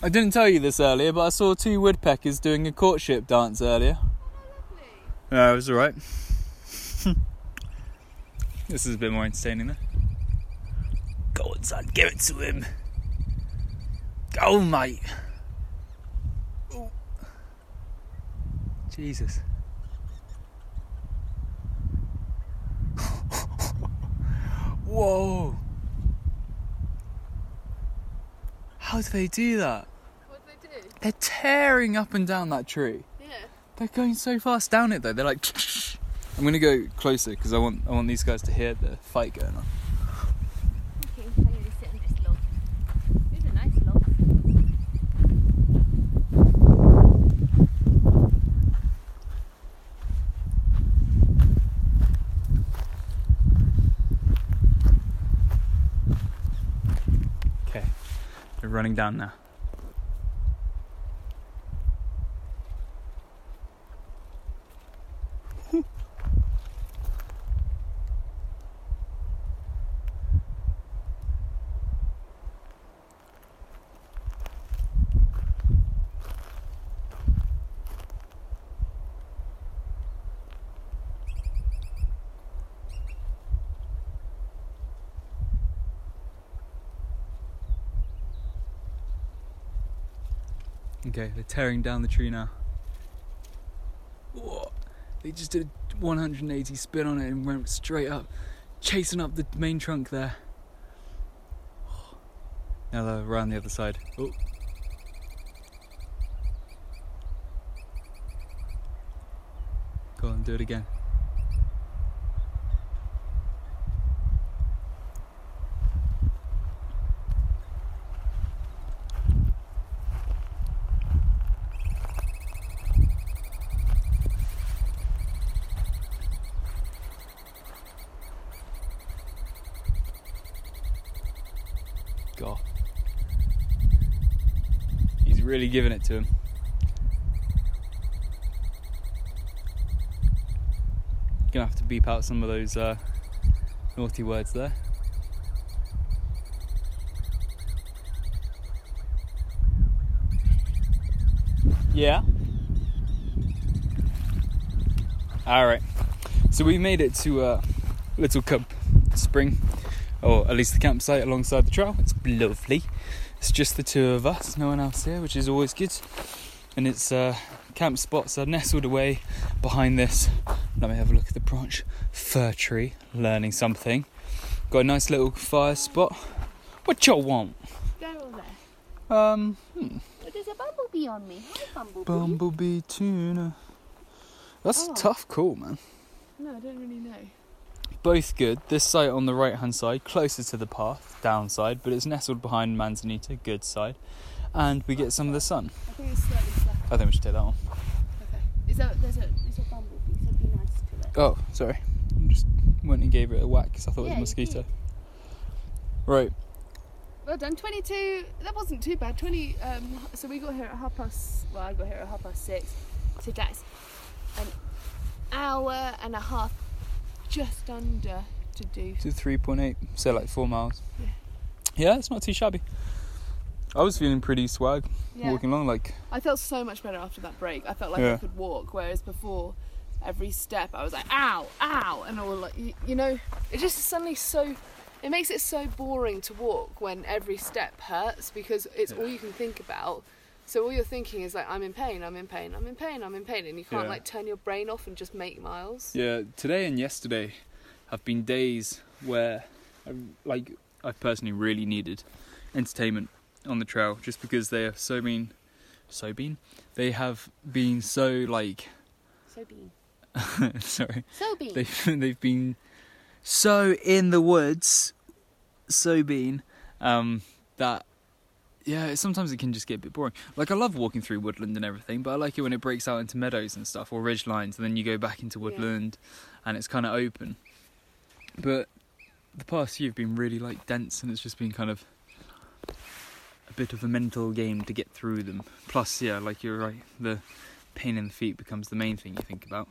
I didn't tell you this earlier, but I saw two woodpeckers doing a courtship dance earlier. Oh, lovely. Yeah, it was alright. This is a bit more entertaining there. Go on, son, give it to him. Go, mate. Ooh. Jesus. Whoa. How do they do that? What do they do? They're tearing up and down that tree. Yeah. They're going so fast down it though. They're like... I'm gonna go closer because I want these guys to hear the fight going on. Okay, I'm going to sit on this log. There's a nice log. Okay, we're running down now. Okay, they're tearing down the tree now. Whoa. They just did a 180 spin on it and went straight up, chasing up the main trunk there. Now they're around the other side. Oh. Go on, do it again. Really giving it to him. Gonna have to beep out some of those naughty words there. Yeah. All right. So we made it to Little Cub Spring, or at least the campsite alongside the trail. It's lovely. It's just the two of us, no one else here, which is always good. And its camp spots are nestled away behind this. Let me have a look at the branch. Fir tree, learning something. Got a nice little fire spot. What y'all want? Go over there. But there's a bumblebee on me. Hi, bumblebee. Bumblebee tuna. That's a tough call, man. No, I don't really know. Both good. This site on the right hand side, closer to the path, downside, but it's nestled behind Manzanita, good side. And we get some of the sun. I think it's slightly flat. I think we should take that one. Okay. There's a bumblebee, so be nice to it. Oh, sorry. I just went and gave it a whack because I thought it was a mosquito. Right. Well done, 22. That wasn't too bad. So we got here at I got here at 6:30. So that's an hour and a half. Just under to do. To 3.8, so like 4 miles. Yeah. Yeah, it's not too shabby. I was feeling pretty swag walking along. I felt so much better after that break. I felt like I could walk, whereas before, every step I was like, ow, ow, and all like, you know, it just suddenly it makes it so boring to walk when every step hurts because it's all you can think about. So all you're thinking is like, I'm in pain, I'm in pain, I'm in pain, I'm in pain, and you can't like turn your brain off and just make miles. Yeah, today and yesterday have been days where I personally really needed entertainment on the trail just because they have they've been so in the woods, that. Yeah, sometimes it can just get a bit boring. I love walking through woodland and everything, but I like it when it breaks out into meadows and stuff, or ridge lines, and then you go back into woodland and it's kind of open. But the past year have been really, dense, and it's just been kind of a bit of a mental game to get through them. Plus, you're right, the pain in the feet becomes the main thing you think about.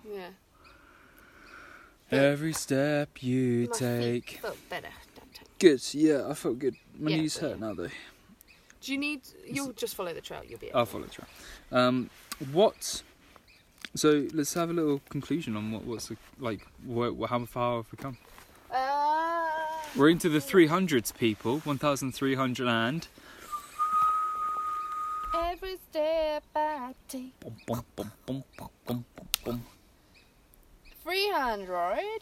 Yeah. Every step you take. Feet felt better that time. Good, yeah, I felt good. My knees hurt now, though. You'll just follow the trail, you'll be able to. I'll follow the trail. So let's have a little conclusion on how far have we come? We're into the 300s, people, 1,300 and... Every step I take. 300.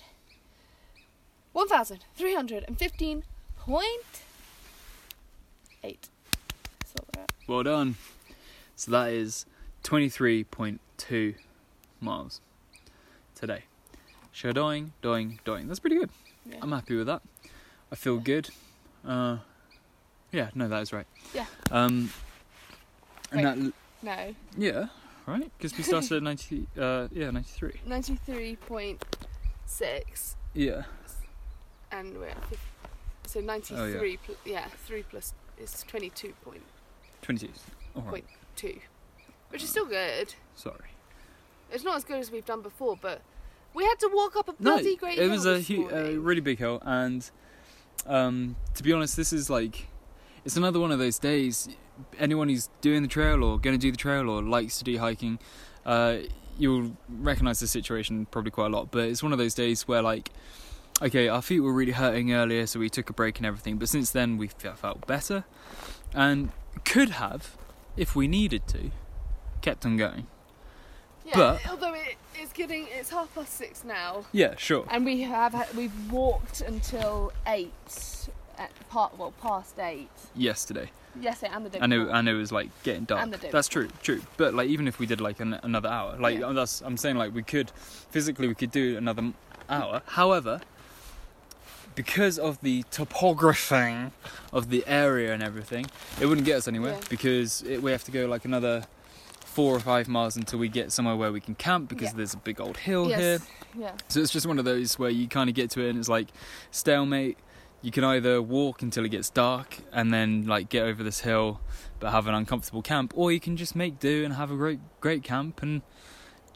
1,315.8. Well done. So that is 23.2 miles today. Shadoing, doing, doing. That's pretty good. Yeah. I'm happy with that. I feel good. Yeah, no, that is right. Yeah. No. Yeah, right? Because we started at 93. 93.6. Yeah. And we're at 50. So 93, oh, yeah. 3 plus is 22 point. 22. All right. 0.2. Which is still good. Sorry. It's not as good as we've done before, but we had to walk up a bloody great hill. It was a really big hill, and to be honest, this is like, it's another one of those days. Anyone who's doing the trail or going to do the trail or likes to do hiking, you'll recognise the situation probably quite a lot. But it's one of those days where, like, okay, our feet were really hurting earlier, so we took a break and everything. But since then, we felt better, and could have, if we needed to, kept on going. Yeah, but, although it's 6:30 now. Yeah, sure. And we've walked until 8, past 8. Yesterday and the day before. I know it was like getting dark. And the day before. That's true. But like even if we did like another hour, like yeah. I'm saying like we could physically do another hour. However, because of the topography of the area and everything, it wouldn't get us anywhere because we have to go like another 4 or 5 miles until we get somewhere where we can camp because there's a big old hill here. Yeah. So it's just one of those where you kind of get to it and it's like stalemate. You can either walk until it gets dark and then like get over this hill but have an uncomfortable camp, or you can just make do and have a great camp and,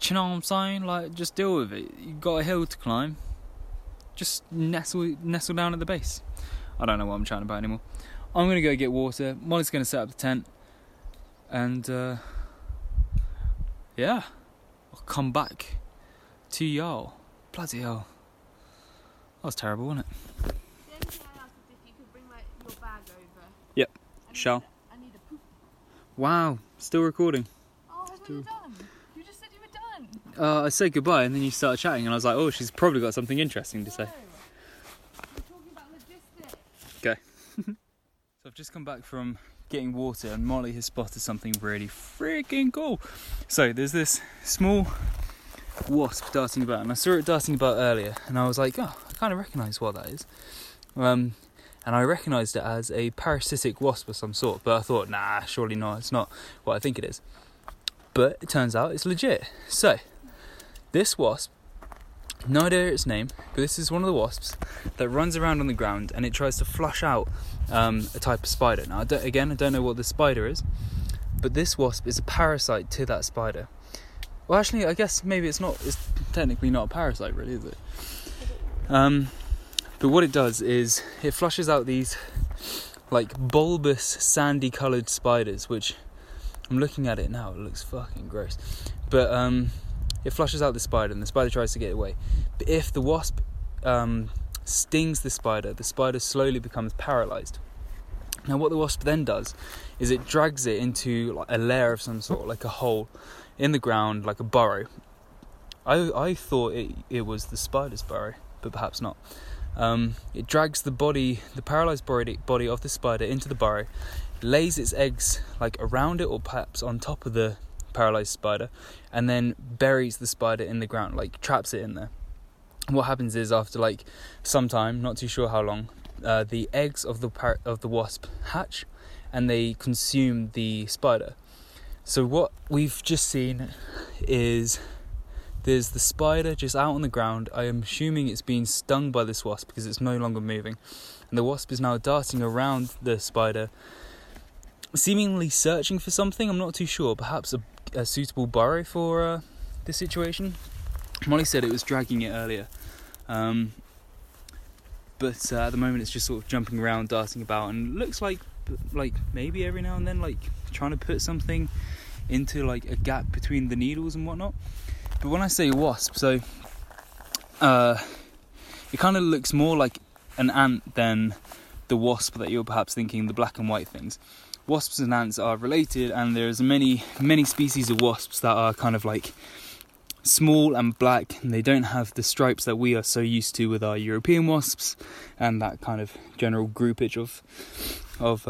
you know what I'm saying, like just deal with it. You've got a hill to climb, just nestle down at the base. I don't know what I'm chatting about anymore. I'm going to go get water. Molly's going to set up the tent and yeah, I'll come back to y'all. Bloody hell. That was terrible, wasn't it? The only thing I asked is if you could bring your bag over. Yep, I need a poop. Wow, still recording. Oh, I thought you were done. You just said you were done. I said goodbye and then you started chatting and I was like, oh, she's probably got something interesting to say. We're talking about logistics. Okay. So I've just come back from getting water and Molly has spotted something really freaking cool. So there's this small wasp darting about, and I saw it darting about earlier and I was like, oh, I kind of recognise what that is, and I recognised it as a parasitic wasp of some sort, but I thought, nah, surely not, it's not what I think it is. But it turns out it's legit. So this wasp, no idea its name, but this is one of the wasps that runs around on the ground and it tries to flush out a type of spider. Now, I don't know what the spider is, but this wasp is a parasite to that spider. Well, actually, I guess maybe it's not. It's technically not a parasite, really, is it? But what it does is it flushes out these like bulbous, sandy-coloured spiders, which I'm looking at it now. It looks fucking gross, but it flushes out the spider, and the spider tries to get away. But if the wasp stings the spider slowly becomes paralysed. Now what the wasp then does is it drags it into like a lair of some sort, like a hole in the ground, like a burrow. I thought it was the spider's burrow, but perhaps not. It drags the paralysed body of the spider into the burrow, lays its eggs like around it or perhaps on top of the paralysed spider, and then buries the spider in the ground, like traps it in there. What happens is after like some time, not too sure how long, the eggs of the wasp hatch and they consume the spider. So what we've just seen is there's the spider just out on the ground. I am assuming it's been stung by this wasp because it's no longer moving, and the wasp is now darting around the spider, seemingly searching for something. I'm not too sure, perhaps a suitable burrow for this situation. Molly said it was dragging it earlier, but at the moment it's just sort of jumping around, darting about, and looks like maybe every now and then like trying to put something into like a gap between the needles and whatnot. But when I say wasp, so it kind of looks more like an ant than the wasp that you're perhaps thinking, the black and white things. Wasps and ants are related, and there's many species of wasps that are kind of like small and black, and they don't have the stripes that we are so used to with our European wasps and that kind of general groupage of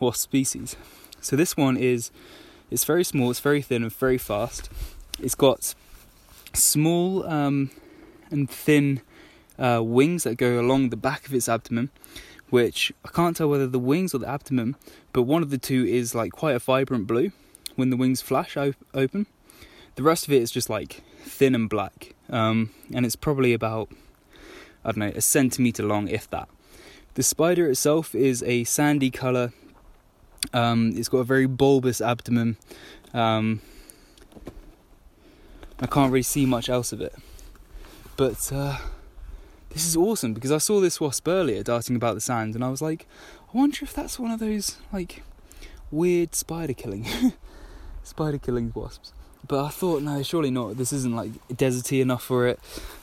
wasp species. So this one it's very small, it's very thin and very fast. It's got small and thin wings that go along the back of its abdomen, which I can't tell whether the wings or the abdomen, but one of the two is like quite a vibrant blue when the wings flash open. The rest of it is just like thin and black, and it's probably about, I don't know, a centimeter long, if that. The spider itself is a sandy colour. It's got a very bulbous abdomen. I can't really see much else of it. But this is awesome, because I saw this wasp earlier darting about the sand, and I was like, I wonder if that's one of those like weird spider killing wasps. But I thought, no, surely not. This isn't like deserty enough for it.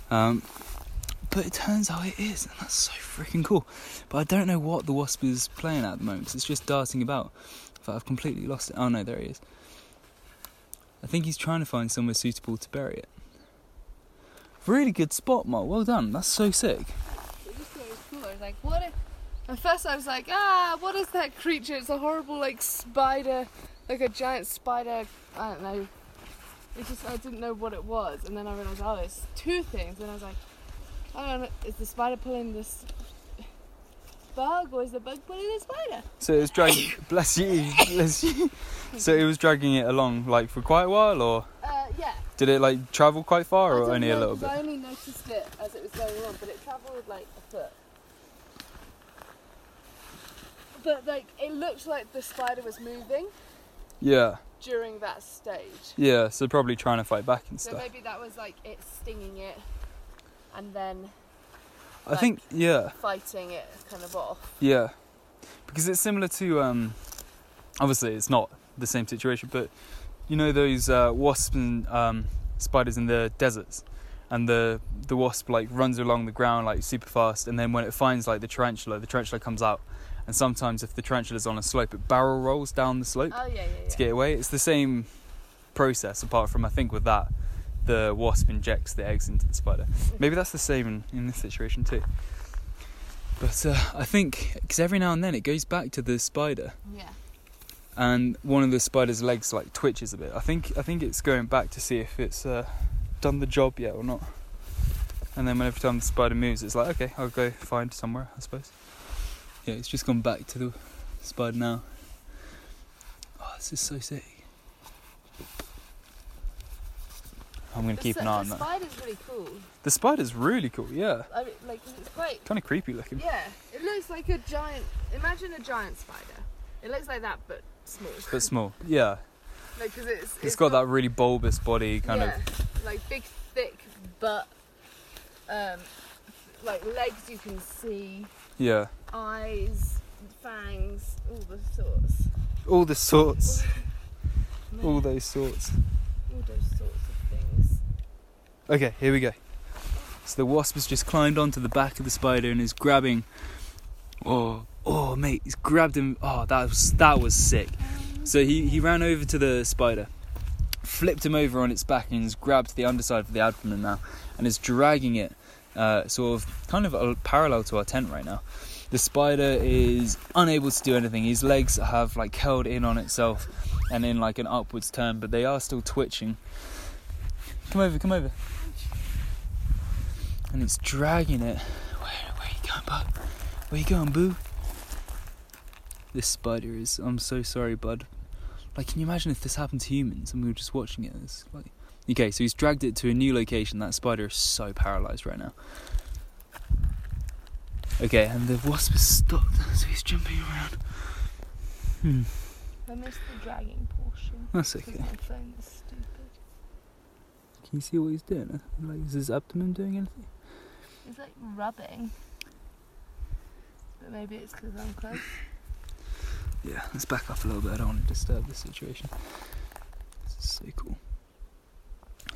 But it turns out it is, and that's so freaking cool. But I don't know what the wasp is playing at the moment, because it's just darting about. In fact, I've completely lost it. Oh no, there he is. I think he's trying to find somewhere suitable to bury it. Really good spot, Mark. Well done. That's so sick. I just thought it was cool. I was like, what? At first I was like, what is that creature? It's a horrible, like, spider, like a giant spider, I don't know. It's just, I didn't know what it was. And then I realised, oh, it's two things. And I was like, I don't know, is the spider pulling this bug, or is the bug pulling the spider? So it was dragging, bless you. So it was dragging it along, like, for quite a while, or? Yeah. Did it, like, travel quite far, or only a little bit? I only noticed it as it was going along, but it travelled, like, a foot. But, like, it looked like the spider was moving. Yeah. During that stage. Yeah, so probably trying to fight back and stuff. So maybe that was, like, it stinging it. And then, like, I think, yeah, fighting it kind of off. Yeah, because it's similar to, obviously it's not the same situation, but you know those wasps and spiders in the deserts, and the wasp like runs along the ground like super fast, and then when it finds like the tarantula comes out, and sometimes if the tarantula's on a slope, it barrel rolls down the slope to get away. It's the same process, apart from I think with that, the wasp injects the eggs into the spider. Maybe that's the same in this situation too. But I think, because every now and then it goes back to the spider. Yeah. And one of the spider's legs like twitches a bit. I think it's going back to see if it's done the job yet or not. And then every time the spider moves, it's like, okay, I'll go find somewhere, I suppose. Yeah, it's just gone back to the spider now. Oh, this is so sick. I'm going to keep an eye on that. The spider's really cool. The spider's really cool, yeah. I mean, like, it's quite... kind of creepy looking. Yeah. It looks like a giant... imagine a giant spider. It looks like that, but small. But small, yeah. Like, because it's got that really bulbous body, kind of... like, big, thick butt. Like, legs you can see. Yeah. Eyes, fangs, all the sorts. All the sorts. All those sorts. All those sorts. Okay, here we go. So the wasp has just climbed onto the back of the spider and is grabbing. Oh, mate, he's grabbed him. Oh, that was sick. So he ran over to the spider, flipped him over on its back, and has grabbed the underside of the abdomen now, and is dragging it sort of kind of parallel to our tent right now. The spider is unable to do anything. His legs have like curled in on itself and in like an upwards turn, but they are still twitching. Come over. And it's dragging it. Where are you going, bud? Where you going, boo? This spider is... I'm so sorry, bud. Like, can you imagine if this happened to humans and we were just watching it? It's like... Okay, so he's dragged it to a new location. That spider is so paralysed right now. Okay, and the wasp has stopped, so he's jumping around. I missed the dragging portion. That's okay. My phone is stupid. Can you see what he's doing? Like, is his abdomen doing anything? It's like rubbing. But maybe it's because I'm close. Yeah, let's back up a little bit. I don't want to disturb the situation. This is so cool.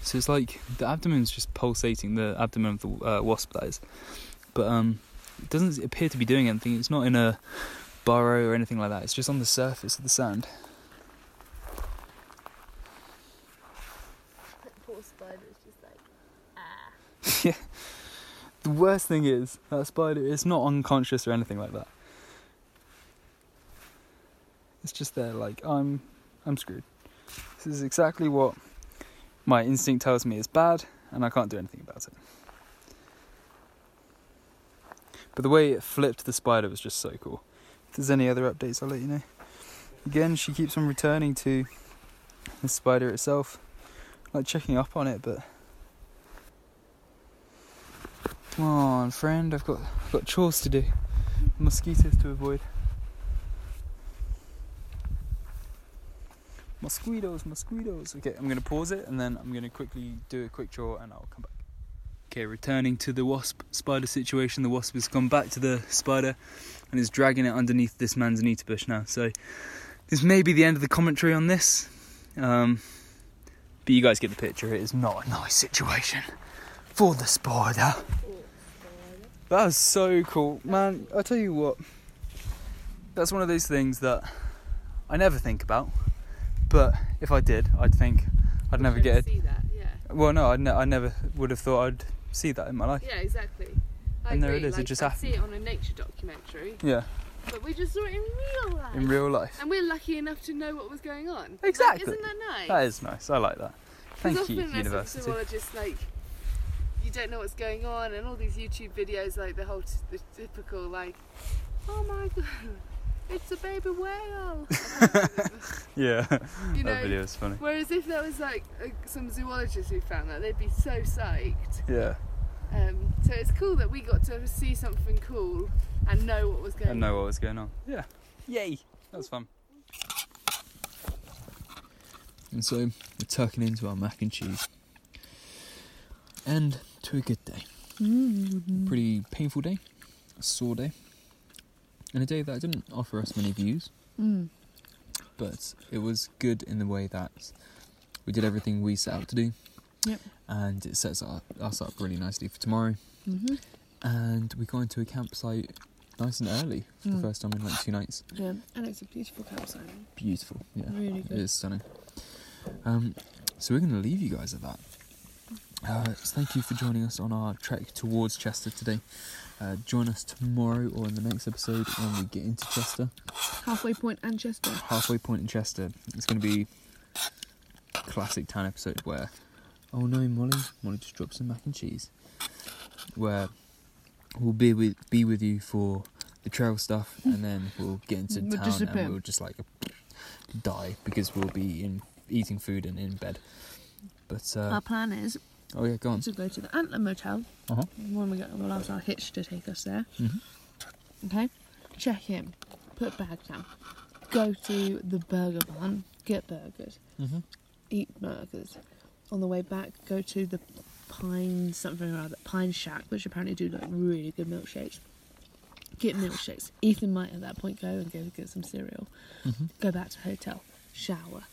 So it's like the abdomen's just pulsating, the abdomen of the wasp, that is. But it doesn't appear to be doing anything. It's not in a burrow or anything like that. It's just on the surface of the sand. Yeah, the worst thing is that spider is not unconscious or anything like that. It's just there, like I'm screwed. This is exactly what my instinct tells me is bad, and I can't do anything about it. But the way it flipped the spider was just so cool. If there's any other updates, I'll let you know. Again, she keeps on returning to the spider itself. I like checking up on it, but... Come on, friend, I've got chores to do. Mosquitoes to avoid. Mosquitoes. Okay, I'm going to pause it, and then I'm going to quickly do a quick chore, and I'll come back. Okay, returning to the wasp-spider situation. The wasp has gone back to the spider and is dragging it underneath this manzanita bush now. So this may be the end of the commentary on this. But you guys get the picture. It is not a nice situation for the spider. That was so cool. Man, I tell you what, that's one of those things that I never think about. But if I did, I'd think I'd never get it. See that, yeah. Well, no, I never would have thought I'd see that in my life. Yeah, exactly. And there it is, it just happened. I see it on a nature documentary. Yeah. But we just saw it in real life. In real life. And we're lucky enough to know what was going on. Exactly. Like, isn't that nice? That is nice, I like that. Thank you, university. Because often as a zoologist, like, you don't know what's going on, and all these YouTube videos, like the whole the typical, like, oh my god, it's a baby whale. Yeah, you know, that video is funny. Whereas if there was like some zoologists who found that, they'd be so psyched. Yeah. So it's cool that we got to see something cool and know what was going on. Yeah. Yay. That was fun. And so we're tucking into our mac and cheese. And to a good day. Pretty painful day. A sore day. And a day that didn't offer us many views, but it was good in the way that we did everything we set out to do, and it sets us up really nicely for tomorrow, and we got into a campsite nice and early for the first time in like 2 nights. Yeah, and it's a beautiful campsite. Beautiful, yeah. Really good. It is stunning. So we're going to leave you guys at that. So thank you for joining us on our trek towards Chester today. Join us tomorrow or in the next episode when we get into Chester. Halfway point and Chester. It's going to be a classic tan episode where, oh no, Molly just dropped some mac and cheese. Where we'll be with you for the trail stuff, and then we'll get into town and we'll just like die because we'll be eating food and in bed. But our plan is. Oh yeah, go on. To go to the Antler Motel. When we get, we'll ask our hitch to take us there. Okay. Check in. Put bags down. Go to the Burger Barn. Get burgers. Eat burgers. On the way back, go to the Pine Shack, which apparently do like really good milkshakes. Get milkshakes. Ethan might at that point go and get some cereal. Go back to the hotel. Shower.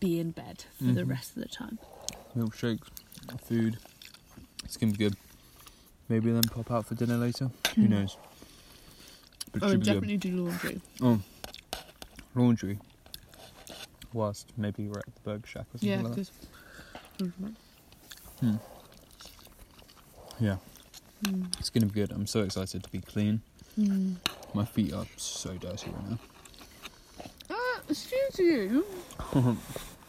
Be in bed for the rest of the time. Milkshakes. Food, it's gonna be good. Maybe then pop out for dinner later. Who knows? But I would definitely do laundry. Laundry. Whilst maybe we're at the Burger Shack or something like that. It's gonna be good. I'm so excited to be clean. My feet are so dirty right now. Excuse you.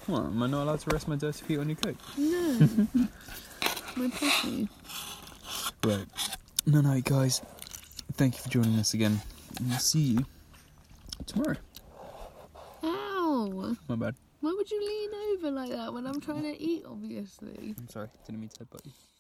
What, am I not allowed to rest my dirty feet on your coat? No. My pussy. Right. No, guys. Thank you for joining us again. And we'll see you tomorrow. Ow. My bad. Why would you lean over like that when I'm trying to eat, obviously? I'm sorry. Didn't mean to headbutt you.